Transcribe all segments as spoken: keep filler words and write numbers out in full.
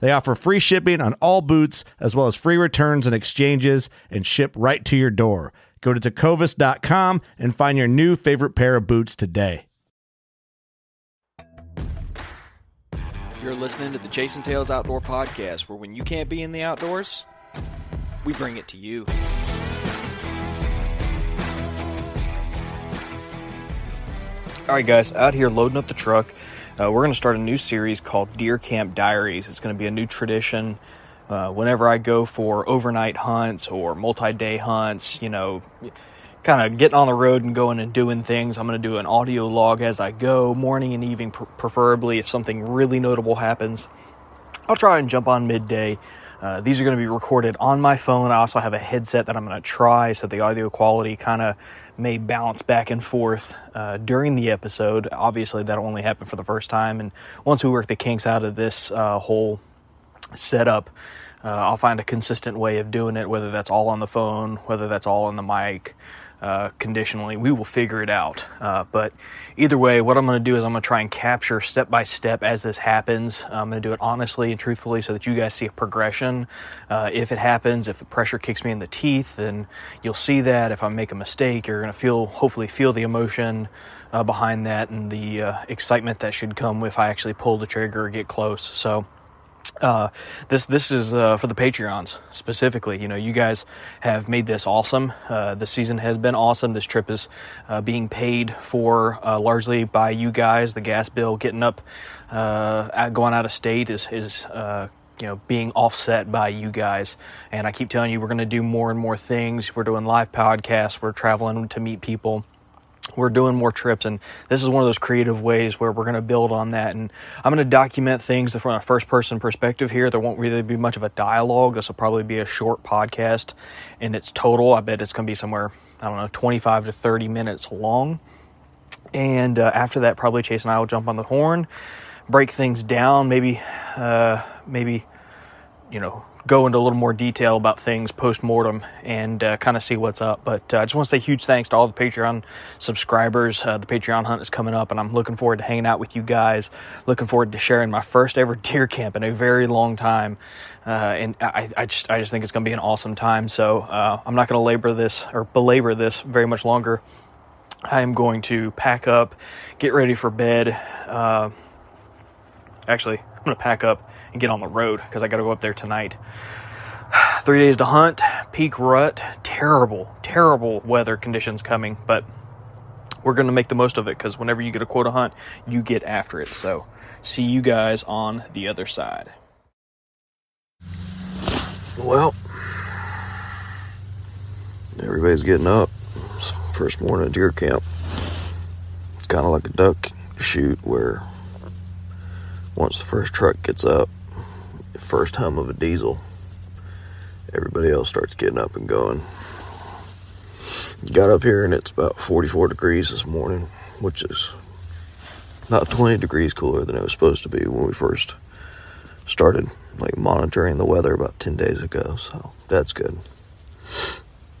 They offer free shipping on all boots, as well as free returns and exchanges, and ship right to your door. Go to tecovas dot com and find your new favorite pair of boots today. You're listening to the Jason Tails Outdoor Podcast, where when you can't be in the outdoors, we bring it to you. All right, guys, out here loading up the truck. Uh, we're going to start a new series called Deer Camp Diaries. It's going to be a new tradition. Uh, whenever I go for overnight hunts or multi-day hunts, you know, kind of getting on the road and going and doing things. I'm going to do an audio log as I go, morning and evening, preferably. If something really notable happens, I'll try and jump on midday. Uh, these are going to be recorded on my phone. I also have a headset that I'm going to try, so the audio quality kind of may bounce back and forth uh, during the episode. Obviously, that'll only happen for the first time, and once we work the kinks out of this uh, whole setup, uh, I'll find a consistent way of doing it, whether that's all on the phone, whether that's all on the mic. Uh, conditionally, we will figure it out. Uh, but either way, what I'm going to do is I'm going to try and capture step by step as this happens. I'm going to do it honestly and truthfully so that you guys see a progression. Uh, if it happens, if the pressure kicks me in the teeth, then you'll see that. If I make a mistake, you're going to feel, hopefully feel the emotion uh, behind that and the uh, excitement that should come if I actually pull the trigger or get close. So Uh, this, this is, uh, for the Patreons specifically. You know, you guys have made this awesome. Uh, this season has been awesome. This trip is, uh, being paid for, uh, largely by you guys. The gas bill, getting up, uh, going out of state is, is, uh, you know, being offset by you guys. And I keep telling you, we're going to do more and more things. We're doing live podcasts. We're traveling to meet people. We're doing more trips, and this is one of those creative ways where we're going to build on that. And I'm going to document things from a first-person perspective here. There won't really be much of a dialogue. This will probably be a short podcast in its total. I bet it's going to be somewhere, I don't know, twenty-five to thirty minutes long. And uh, after that, probably Chase and I will jump on the horn, break things down, maybe, uh, maybe, you know, go into a little more detail about things post-mortem and uh, kind of see what's up. But uh, I just want to say huge thanks to all the Patreon subscribers. Uh, the Patreon hunt is coming up, and I'm looking forward to hanging out with you guys, looking forward to sharing my first ever deer camp in a very long time. Uh, and I, I just I just think it's going to be an awesome time. So uh, I'm not going to labor this or belabor this very much longer. I am going to pack up, get ready for bed. Uh, actually, I'm going to pack up and get on the road because I got to go up there tonight. Three days to hunt, peak rut, terrible, terrible weather conditions coming, but we're going to make the most of it because whenever you get a quota hunt, you get after it. So see you guys on the other side. Well, everybody's getting up. First morning at deer camp. It's kind of like a duck shoot where once the first truck gets up, the first hum of a diesel, everybody else starts getting up and going. Got up here and it's about forty-four degrees this morning, which is about twenty degrees cooler than it was supposed to be when we first started like monitoring the weather about ten days ago, so that's good.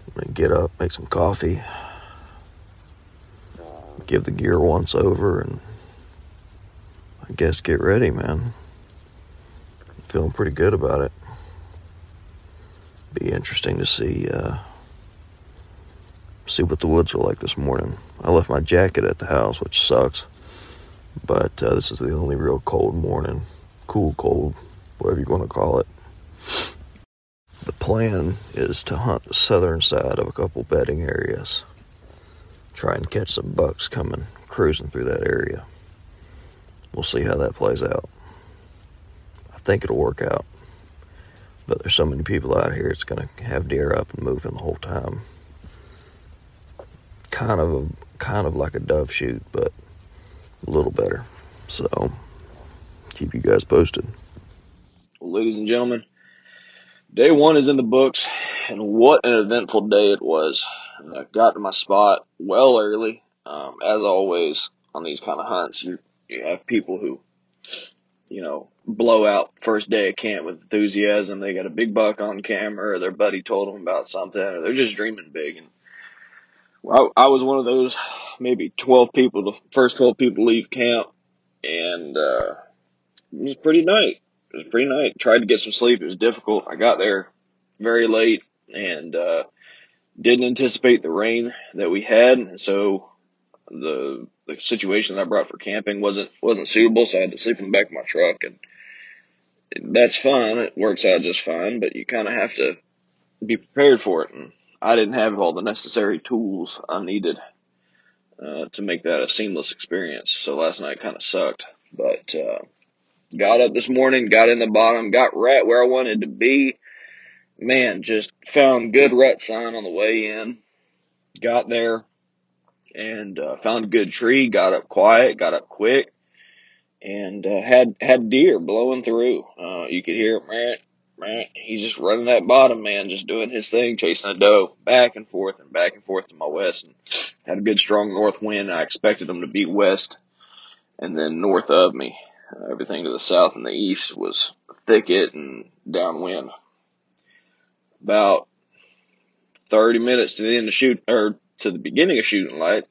I'm gonna get up, make some coffee, give the gear once over, and I guess get ready, man. I'm feeling pretty good about it. Be interesting to see uh, see what the woods are like this morning. I left my jacket at the house, which sucks, but uh, this is the only real cold morning. Cool cold, whatever you want to call it. The plan is to hunt the southern side of a couple bedding areas. Try and catch some bucks coming, cruising through that area. We'll see how that plays out. I think it'll work out. But there's so many people out here, it's going to have deer up and moving the whole time. Kind of a, kind of like a dove shoot, but a little better. So, keep you guys posted. Well, ladies and gentlemen, day one is in the books, and what an eventful day it was. I got to my spot well early. Um, as always, on these kind of hunts, you, you have people who, you know, blow out first day of camp with enthusiasm. They got a big buck on camera, or their buddy told them about something, or they're just dreaming big. And I, I was one of those maybe twelve people, the first twelve people to leave camp, and uh, it was pretty night. It was pretty night. Tried to get some sleep. It was difficult. I got there very late and uh, didn't anticipate the rain that we had, and so the the situation that I brought for camping wasn't wasn't suitable. So I had to sleep in the back of my truck, and that's fine. It works out just fine, but you kind of have to be prepared for it. And I didn't have all the necessary tools I needed uh, to make that a seamless experience. So last night kind of sucked, but uh, got up this morning, got in the bottom, got right where I wanted to be. Man, just found good rut sign on the way in. Got there and uh, found a good tree. Got up quiet, got up quick. And uh, had had deer blowing through. Uh, you could hear him, man, man. He's just running that bottom, man, just doing his thing, chasing a doe back and forth and back and forth to my west. And had a good strong north wind. I expected him to be west and then north of me. Uh, everything to the south and the east was thicket and downwind. About thirty minutes to the end of shoot, or to the beginning of shooting light,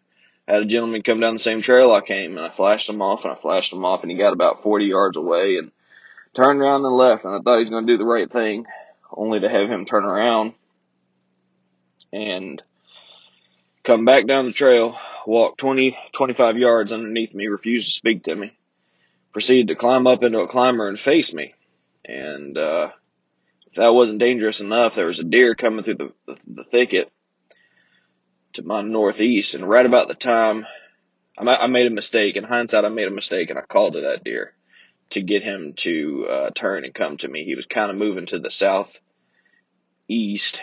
I had a gentleman come down the same trail I came, and I flashed him off, and I flashed him off, and he got about forty yards away, and turned around and left, and I thought he was going to do the right thing, only to have him turn around and come back down the trail, walk twenty, twenty-five yards underneath me, refused to speak to me, proceeded to climb up into a climber and face me, and uh, if that wasn't dangerous enough, there was a deer coming through the, the, the thicket to my northeast, and right about the time I made a mistake. In hindsight, I made a mistake, and I called to that deer to get him to uh, turn and come to me. He was kind of moving to the southeast,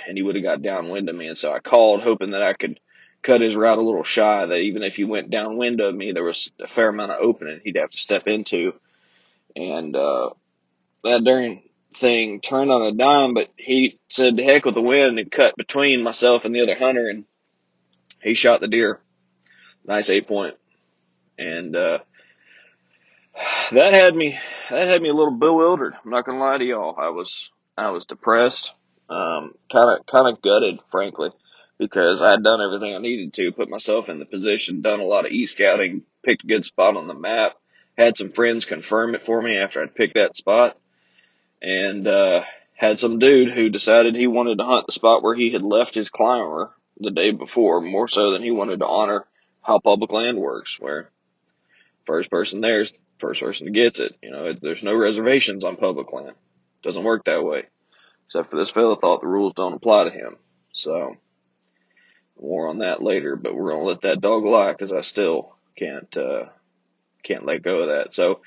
and he would have got downwind of me, and so I called, hoping that I could cut his route a little shy, that even if he went downwind of me, there was a fair amount of opening he'd have to step into. And uh, that darn thing turned on a dime, but he said, to heck with the wind, and cut between myself and the other hunter, and he shot the deer, nice eight point, and uh, that had me that had me a little bewildered. I'm not gonna lie to y'all. I was I was depressed, kind of kind of gutted, frankly, because I had done everything I needed to, put myself in the position, done a lot of e-scouting, picked a good spot on the map, had some friends confirm it for me after I'd picked that spot, and uh, had some dude who decided he wanted to hunt the spot where he had left his climber the day before, more so than he wanted to honor how public land works, where first person there is the first person that gets it. You know, there's no reservations on public land. It doesn't work that way. Except for this fella thought the rules don't apply to him. So, more on that later, but we're going to let that dog lie, because I still can't, uh, can't let go of that. So,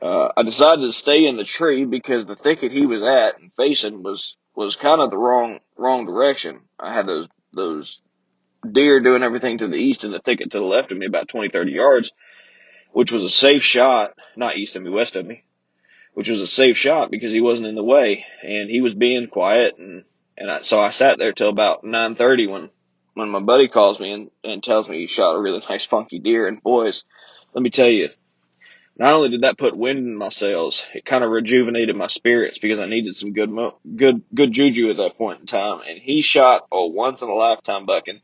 uh, I decided to stay in the tree, because the thicket he was at and facing was, was kind of the wrong, wrong direction. I had those those deer doing everything to the east in the thicket to the left of me, about twenty, thirty yards, which was a safe shot, not east of me, west of me, which was a safe shot because he wasn't in the way and he was being quiet. And, and I, so I sat there till about nine thirty when, when my buddy calls me and, and tells me he shot a really nice funky deer. And boys, let me tell you, Not only did that put wind in my sails, it kind of rejuvenated my spirits because I needed some good, mo- good, good juju at that point in time. And he shot a once in a lifetime buck, and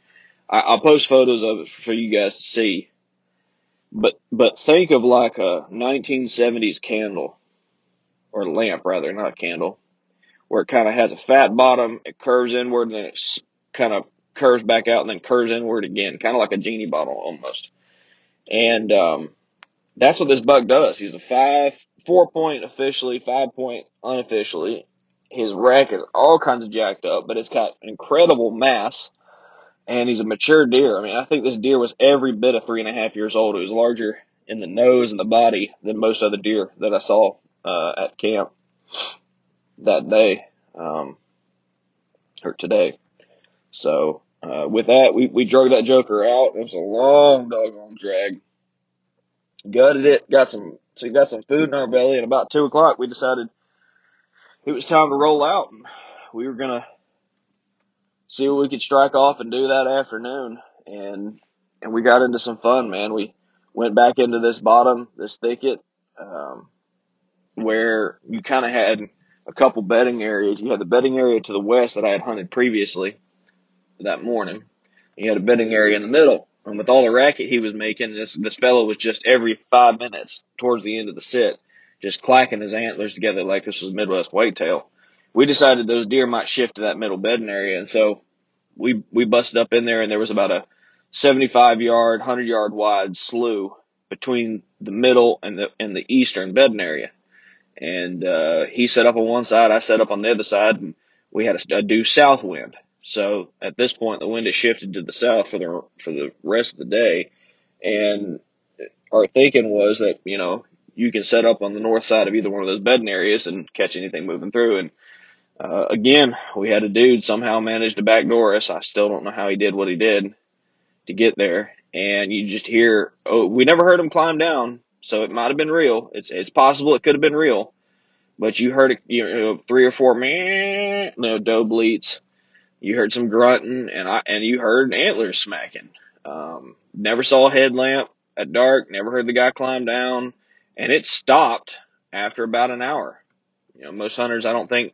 I- I'll post photos of it for you guys to see. But, but think of like a nineteen seventies candle, or lamp rather, not a candle, where it kind of has a fat bottom, it curves inward, and then it kind of curves back out and then curves inward again, kind of like a genie bottle almost. And, um, that's what this buck does. He's a five, four point officially, five point unofficially. His rack is all kinds of jacked up, but it's got incredible mass, and he's a mature deer. I mean, I think this deer was every bit of three and a half years old. It was larger in the nose and the body than most other deer that I saw uh, at camp that day, um, or today. So uh, with that, we, we drug that joker out. It was a long doggone drag. Gutted it, got some, so we got some food in our belly, and about two o'clock we decided it was time to roll out, and we were gonna see what we could strike off and do that afternoon. And and we got into some fun, man. We went back into this bottom, this thicket, um, where you kind of had a couple bedding areas. You had the bedding area to the west that I had hunted previously that morning. You had a bedding area in the middle. And with all the racket he was making, this this fellow was just every five minutes towards the end of the sit, just clacking his antlers together like this was a Midwest whitetail. We decided those deer might shift to that middle bedding area, and so we we busted up in there, and there was about a seventy-five yard, one hundred yard wide slough between the middle and the and the eastern bedding area. And uh, he set up on one side, I set up on the other side, and we had a, a due south wind. So at this point, the wind has shifted to the south for the for the rest of the day, and our thinking was that, you know, you can set up on the north side of either one of those bedding areas and catch anything moving through. And uh, again, we had a dude somehow managed to backdoor us. I still don't know how he did what he did to get there. And you just hear, oh, we never heard him climb down, so it might have been real. It's it's possible it could have been real, but you heard it, you know, three or four meh, no doe bleats. You heard some grunting, and I and you heard antlers smacking. Um, never saw a headlamp at dark. Never heard the guy climb down, and it stopped after about an hour. You know, most hunters I don't think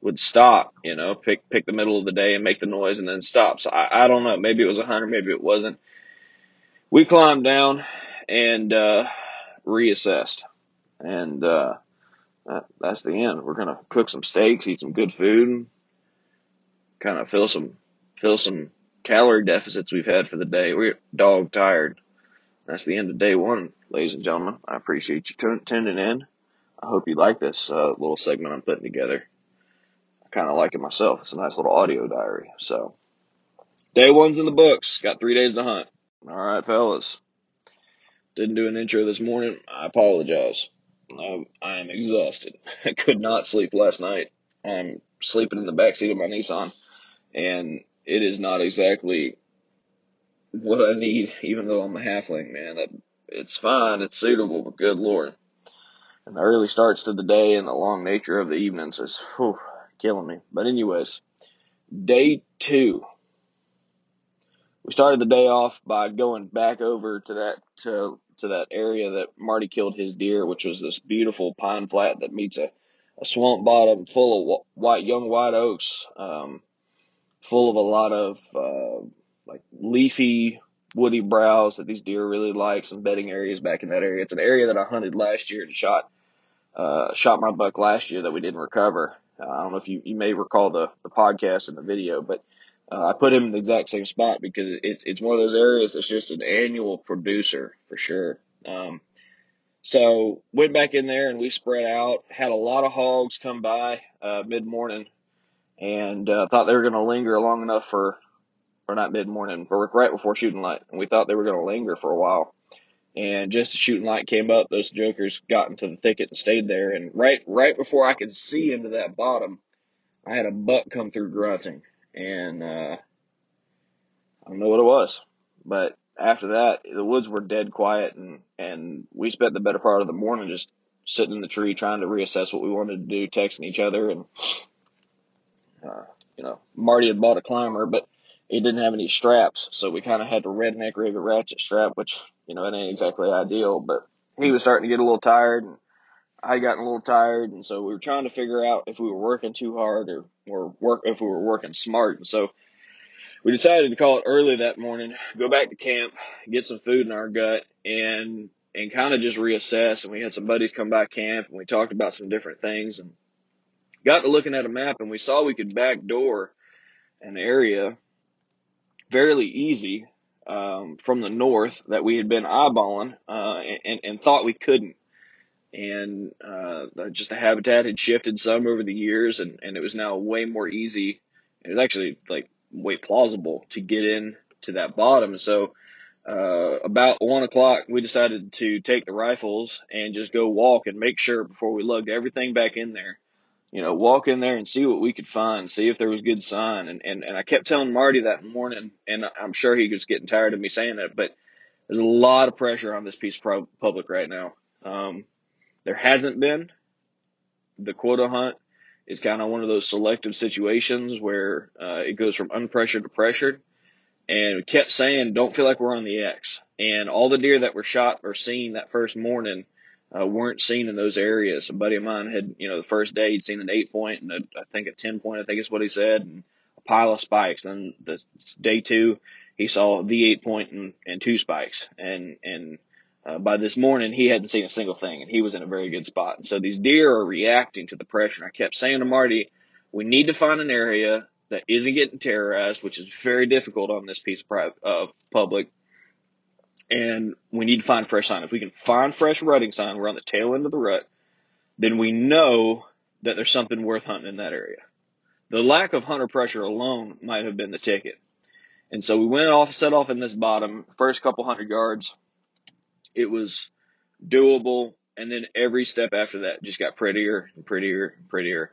would stop. You know, pick pick the middle of the day and make the noise and then stop. So I, I don't know. Maybe it was a hunter. Maybe it wasn't. We climbed down and uh, reassessed, and uh, that, that's the end. We're gonna cook some steaks, eat some good food, kind of fill some fill some calorie deficits we've had for the day. We're dog tired. That's the end of day one, ladies and gentlemen. I appreciate you t- tuning in. I hope you like this uh, little segment I'm putting together. I kind of like it myself. It's a nice little audio diary. So day one's in the books. Got three days to hunt. All right, fellas. Didn't do an intro this morning. I apologize. I, I am exhausted. I could not sleep last night. I'm sleeping in the backseat of my Nissan, and it is not exactly what I need, even though I'm a halfling, man. That, it's fine, it's suitable, but good Lord. And the early starts to the day and the long nature of the evenings is whew, killing me. But anyways, day two. We started the day off by going back over to that to, to that area that Marty killed his deer, which was this beautiful pine flat that meets a A swamp bottom full of white, young white oaks, um, full of a lot of uh, like leafy, woody browse that these deer really like. Some bedding areas back in that area. It's an area that I hunted last year and shot uh, shot my buck last year that we didn't recover. Uh, I don't know if you, you may recall the, the podcast and the video, but uh, I put him in the exact same spot because it's it's one of those areas that's just an annual producer for sure. Um, So went back in there and we spread out, had a lot of hogs come by uh, mid-morning, and uh, thought they were going to linger long enough for, or not mid-morning, but right before shooting light. And we thought they were going to linger for a while. And just as shooting light came up, those jokers got into the thicket and stayed there. And right right before I could see into that bottom, I had a buck come through grunting. And uh, I don't know what it was, but after that, the woods were dead quiet, and, and we spent the better part of the morning just sitting in the tree trying to reassess what we wanted to do, texting each other. And, uh, you know, Marty had bought a climber, but he didn't have any straps, so we kind of had to redneck rig a ratchet strap, which, you know, it ain't exactly ideal, but he was starting to get a little tired, and I'd gotten a little tired, and so we were trying to figure out if we were working too hard or, or work if we were working smart. And so we decided to call it early that morning, go back to camp, get some food in our gut, and and kind of just reassess. And we had some buddies come by camp, and we talked about some different things, and got to looking at a map, and we saw we could backdoor an area fairly easy um, from the north that we had been eyeballing uh, and, and thought we couldn't. And uh, just the habitat had shifted some over the years, and, and it was now way more easy. It was actually like way plausible to get in to that bottom. So uh, about one o'clock, we decided to take the rifles and just go walk and make sure before we lugged everything back in there. You know, walk in there and see what we could find, see if there was good sign. And, and, and I kept telling Marty that morning, and I'm sure he was getting tired of me saying it, but there's a lot of pressure on this piece of public right now. Um, there hasn't been. The quota hunt is kind of one of those selective situations where uh, it goes from unpressured to pressured. And we kept saying, don't feel like we're on the X. And all the deer that were shot or seen that first morning Uh, weren't seen in those areas. A buddy of mine had, you know, the first day he'd seen an eight point and a, I think a ten point, I think is what he said, and a pile of spikes. Then the day two, he saw the eight point and, and two spikes. And and uh, by this morning, he hadn't seen a single thing, and he was in a very good spot. And so these deer are reacting to the pressure. And I kept saying to Marty, we need to find an area that isn't getting terrorized, which is very difficult on this piece of private, uh, public. And we need to find fresh sign. If we can find fresh rutting sign, we're on the tail end of the rut, then we know that there's something worth hunting in that area. The lack of hunter pressure alone might have been the ticket. And so we went off, set off in this bottom, first couple hundred yards. It was doable. And then every step after that just got prettier and prettier and prettier.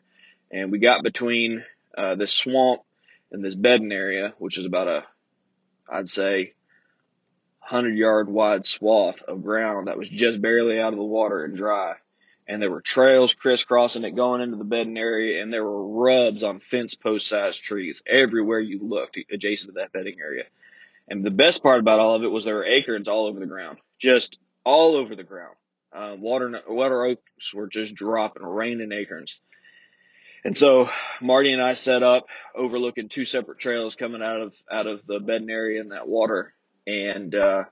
And we got between uh, this swamp and this bedding area, which is about a, I'd say, hundred-yard wide swath of ground that was just barely out of the water and dry. And there were trails crisscrossing it going into the bedding area, and there were rubs on fence post-sized trees everywhere you looked adjacent to that bedding area. And the best part about all of it was there were acorns all over the ground, just all over the ground. Uh, water, water oaks were just dropping, raining acorns. And so Marty and I set up overlooking two separate trails coming out of out of the bedding area in that water. And uh,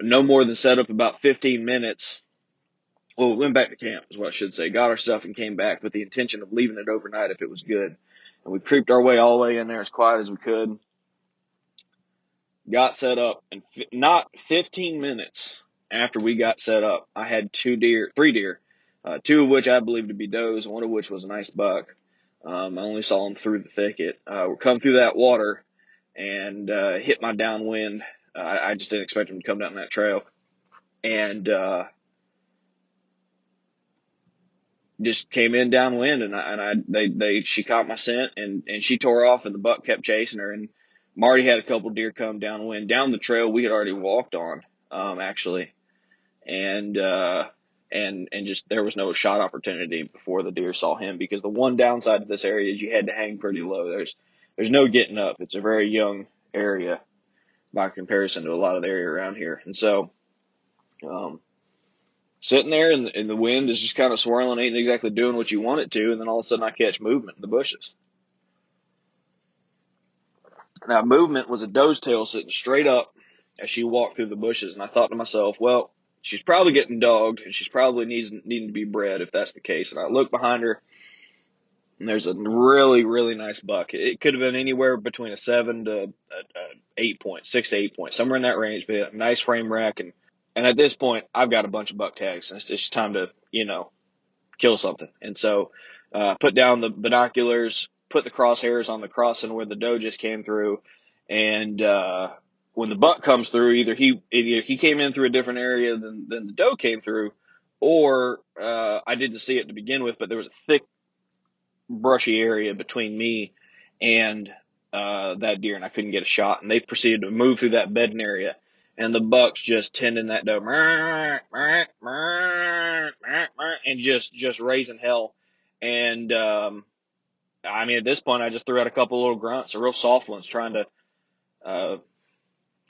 no more than set up about fifteen minutes. Well, we went back to camp is what I should say. Got our stuff and came back with the intention of leaving it overnight if it was good. And we creeped our way all the way in there as quiet as we could. Got set up, and f- not fifteen minutes after we got set up, I had two deer, three deer, uh, two of which I believed to be does, one of which was a nice buck. Um, I only saw them through the thicket. Uh, we come through that water and uh, hit my downwind. I just didn't expect them to come down that trail, and uh, just came in downwind, and I, and I they they she caught my scent, and, and she tore off, and the buck kept chasing her, and Marty had a couple deer come downwind down the trail we had already walked on, um, actually, and uh, and and just there was no shot opportunity before the deer saw him, because the one downside to this area is you had to hang pretty low. There's there's no getting up. It's a very young area by comparison to a lot of the area around here. And so um, sitting there, and, and the wind is just kind of swirling, ain't exactly doing what you want it to, and then all of a sudden I catch movement in the bushes. Now, movement was a doe's tail sitting straight up as she walked through the bushes, and I thought to myself, well, she's probably getting dogged, and she's probably needs, needing to be bred if that's the case. And I look behind her, and there's a really, really nice buck. It could have been anywhere between a seven to an eight point, six to eight point, somewhere in that range, but a nice frame rack. And, and at this point, I've got a bunch of buck tags, and it's just time to, you know, kill something. And so I uh, put down the binoculars, put the crosshairs on the crossing where the doe just came through. And uh, when the buck comes through, either he either he came in through a different area than, than the doe came through, or uh, I didn't see it to begin with, but there was a thick, brushy area between me and uh that deer, and I couldn't get a shot, and they proceeded to move through that bedding area, and the buck's just tending that doe and just just raising hell. And um I mean, at this point I just threw out a couple little grunts, a real soft ones, trying to uh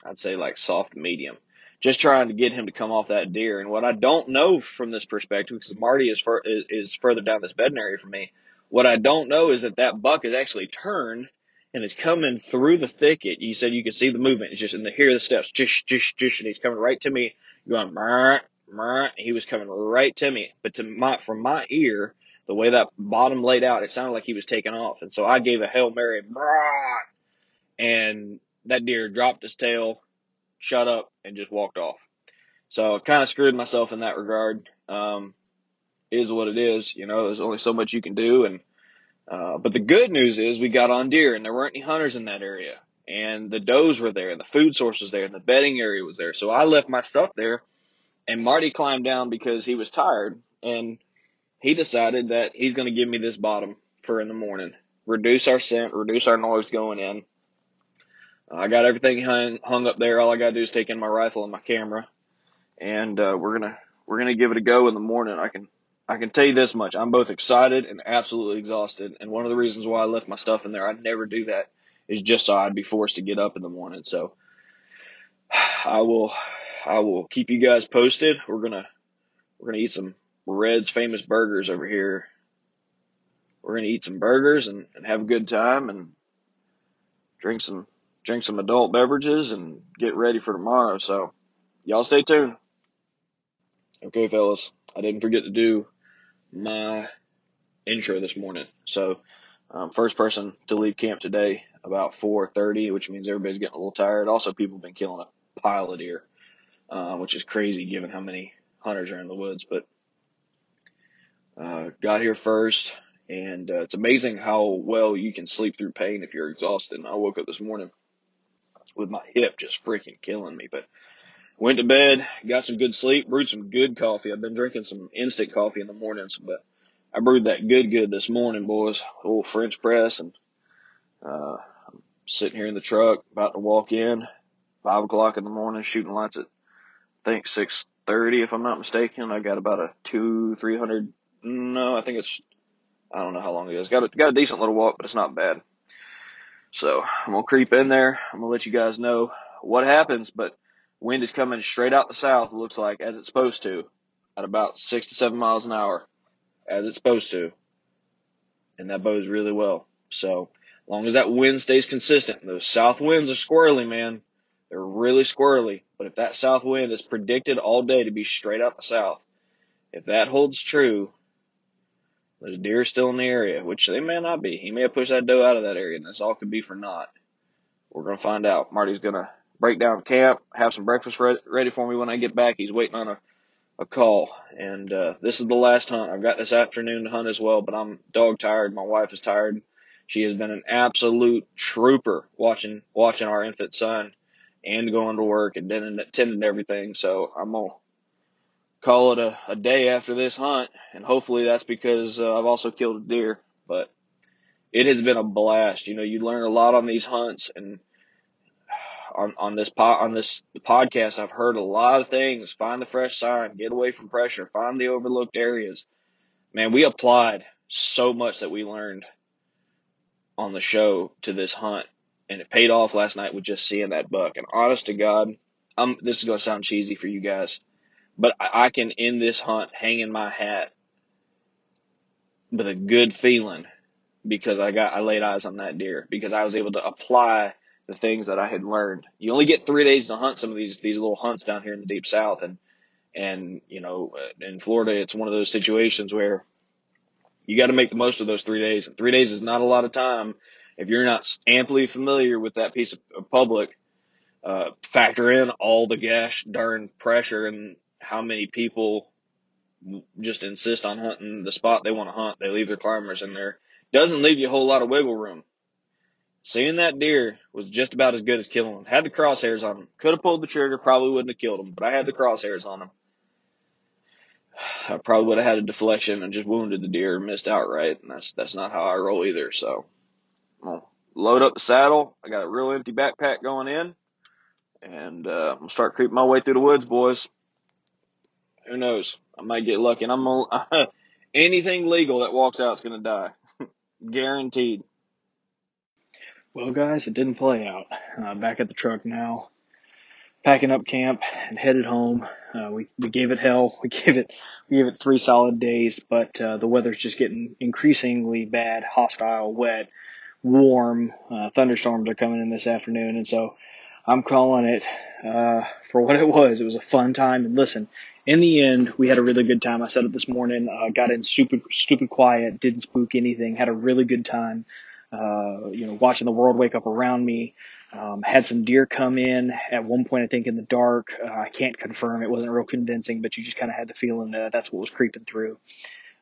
I'd say like soft medium, just trying to get him to come off that deer. And what I don't know from this perspective, because Marty is, fur- is, is further down this bedding area for me, what I don't know is that that buck has actually turned and is coming through the thicket. You said you could see the movement. It's just in the hear the steps, jish, jish, jish, and he's coming right to me, going, murr, murr. He was coming right to me. But to my from my ear, the way that bottom laid out, it sounded like he was taking off. And so I gave a Hail Mary, murr, and that deer dropped his tail, shut up, and just walked off. So I kind of screwed myself in that regard. Um, is what it is. You know, there's only so much you can do. And uh, but the good news is we got on deer, and there weren't any hunters in that area. And the does were there, and the food source was there, and the bedding area was there. So I left my stuff there, and Marty climbed down because he was tired, and he decided that he's going to give me this bottom for in the morning. Reduce our scent, reduce our noise going in. I got everything hung, hung up there. All I got to do is take in my rifle and my camera, and uh, we're gonna we're gonna give it a go in the morning. I can I can tell you this much: I'm both excited and absolutely exhausted. And one of the reasons why I left my stuff in there, I never do that, is just so I'd be forced to get up in the morning. So I will I will keep you guys posted. We're gonna we're gonna eat some Red's Famous Burgers over here. We're gonna eat some burgers and, and have a good time and drink some. Drink some adult beverages and get ready for tomorrow. So y'all stay tuned. Okay, fellas, I didn't forget to do my intro this morning. So um, first person to leave camp today about four thirty, which means everybody's getting a little tired. Also, people have been killing a pile of deer, uh, which is crazy given how many hunters are in the woods. But uh, got here first, and uh, it's amazing how well you can sleep through pain if you're exhausted. And I woke up this morning with my hip just freaking killing me, but went to bed, got some good sleep, brewed some good coffee. I've been drinking some instant coffee in the mornings, but I brewed that good good this morning, boys. Old French press, and uh, I'm sitting here in the truck, about to walk in, five o'clock in the morning, shooting lights at I think six thirty, if I'm not mistaken. I got about a two three hundred. No, I think it's I don't know how long it is. Got a, got a decent little walk, but it's not bad. So I'm going to creep in there. I'm going to let you guys know what happens, but wind is coming straight out the south, looks like, as it's supposed to, at about six to seven miles an hour, as it's supposed to. And that bodes really well. So as long as that wind stays consistent, those south winds are squirrely, man. They're really squirrely. But if that south wind is predicted all day to be straight out the south, if that holds true, there's deer still in the area, which they may not be. He may have pushed that doe out of that area, and this all could be for naught. We're going to find out. Marty's going to break down camp, have some breakfast re- ready for me when I get back. He's waiting on a, a call, and uh, this is the last hunt. I've got this afternoon to hunt as well, but I'm dog tired. My wife is tired. She has been an absolute trooper watching watching our infant son and going to work and tending to everything, so I'm going to call it a, a day after this hunt, and hopefully that's because uh, I've also killed a deer. But it has been a blast. You know, you learn a lot on these hunts, and on on this po- on this podcast, I've heard a lot of things. Find the fresh sign, get away from pressure, find the overlooked areas. Man, we applied so much that we learned on the show to this hunt, and it paid off last night with just seeing that buck. And honest to God, I'm, this is going to sound cheesy for you guys, but I can end this hunt hanging my hat with a good feeling because I got I laid eyes on that deer, because I was able to apply the things that I had learned. You only get three days to hunt some of these these little hunts down here in the deep south, and and you know, in Florida it's one of those situations where you got to make the most of those three days. And three days is not a lot of time if you're not amply familiar with that piece of public. Uh, factor in all the gosh darn pressure and how many people just insist on hunting the spot they want to hunt. They leave their climbers in there. Doesn't leave you a whole lot of wiggle room. Seeing that deer was just about as good as killing him. Had the crosshairs on him. Could have pulled the trigger. Probably wouldn't have killed him, but I had the crosshairs on him. I probably would have had a deflection and just wounded the deer and missed outright, and that's that's not how I roll either. So I'm going to load up the saddle. I got a real empty backpack going in, and uh, I'm going to start creeping my way through the woods, boys. Who knows? I might get lucky. And I'm uh, anything legal that walks out is going to die. Guaranteed. Well, guys, it didn't play out. Uh, back at the truck now. packing up camp and headed home. Uh, we, we gave it hell. We gave it, we gave it three solid days, but, uh, the weather's just getting increasingly bad, hostile, wet, warm, uh, thunderstorms are coming in this afternoon. And so I'm calling it, uh, for what it was. It was a fun time. And listen, in the end, we had a really good time. I set up this morning, uh, got in super, stupid quiet, didn't spook anything, had a really good time. Uh, you know, watching the world wake up around me. Um, had some deer come in at one point, I think, in the dark. Uh, I can't confirm. It wasn't real convincing, but you just kind of had the feeling that that's what was creeping through.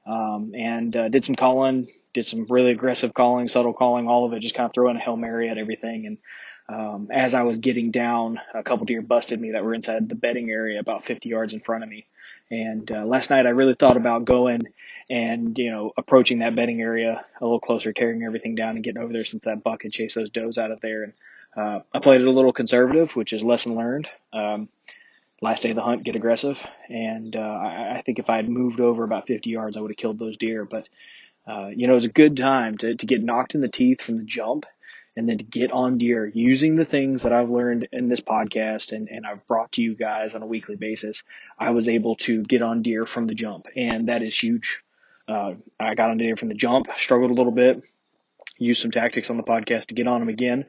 Um, and uh, did some calling, did some really aggressive calling, subtle calling, all of it, just kind of throwing a Hail Mary at everything. And um, as I was getting down, a couple deer busted me that were inside the bedding area about fifty yards in front of me. And uh, last night I really thought about going and, you know, approaching that bedding area a little closer, tearing everything down and getting over there since that buck had chased those does out of there. And Uh, I played it a little conservative, which is lesson learned. Um, last day of the hunt, get aggressive. And, uh, I, I think if I had moved over about fifty yards, I would have killed those deer. But, uh, you know, it was a good time to, to get knocked in the teeth from the jump and then to get on deer using the things that I've learned in this podcast and, and I've brought to you guys on a weekly basis. I was able to get on deer from the jump, and that is huge. Uh, I got on deer from the jump, struggled a little bit, used some tactics on the podcast to get on them again.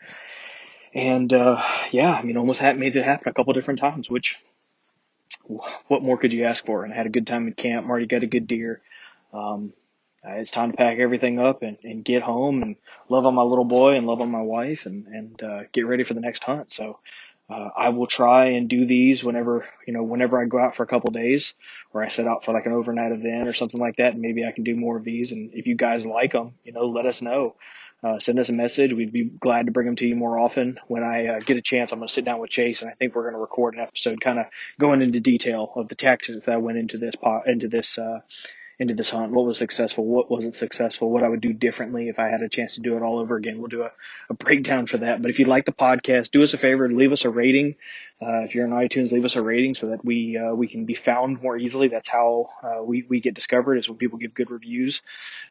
And, uh, yeah, I mean, almost had, made it happen a couple different times, which what more could you ask for? And I had a good time in camp. Marty got a good deer. Um, it's time to pack everything up and, and get home and love on my little boy and love on my wife and, and, uh, get ready for the next hunt. So, uh, I will try and do these whenever, you know, whenever I go out for a couple days or I set out for like an overnight event or something like that. And maybe I can do more of these. And if you guys like them, you know, let us know. Uh, send us a message. We'd be glad to bring them to you more often. When I uh, get a chance, I'm going to sit down with Chase, and I think we're going to record an episode kind of going into detail of the tactics that went into this po- into this uh, into this hunt. What was successful? What wasn't successful? What I would do differently if I had a chance to do it all over again. We'll do a, a breakdown for that. But if you like the podcast, do us a favor and leave us a rating. Uh, if you're on iTunes, leave us a rating so that we uh, we can be found more easily. That's how uh, we we get discovered, is when people give good reviews.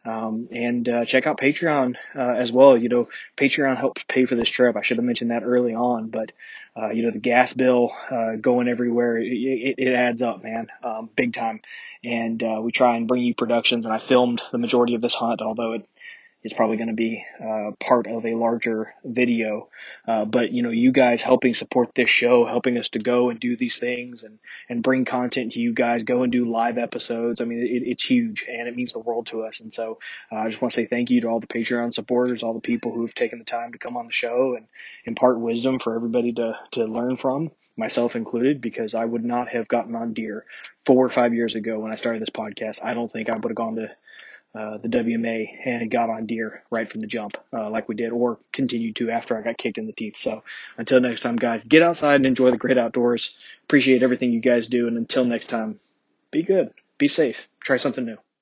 Um, and uh, check out Patreon uh, as well. You know, Patreon helps pay for this trip. I should have mentioned that early on, but uh, you know, the gas bill uh, going everywhere, it, it, it adds up, man, um, big time. And uh, we try and bring you productions. And I filmed the majority of this hunt, although it. It's probably going to be uh, part of a larger video. Uh, but, you know, you guys helping support this show, helping us to go and do these things and, and bring content to you guys, go and do live episodes. I mean, it, it's huge, and it means the world to us. And so uh, I just want to say thank you to all the Patreon supporters, all the people who have taken the time to come on the show and impart wisdom for everybody to, to learn from, myself included, because I would not have gotten on deer four or five years ago when I started this podcast. I don't think I would have gone to Uh, the W M A and got on deer right from the jump uh, like we did, or continued to after I got kicked in the teeth. So until next time, guys, get outside and enjoy the great outdoors. Appreciate everything you guys do. And until next time, be good, be safe, try something new.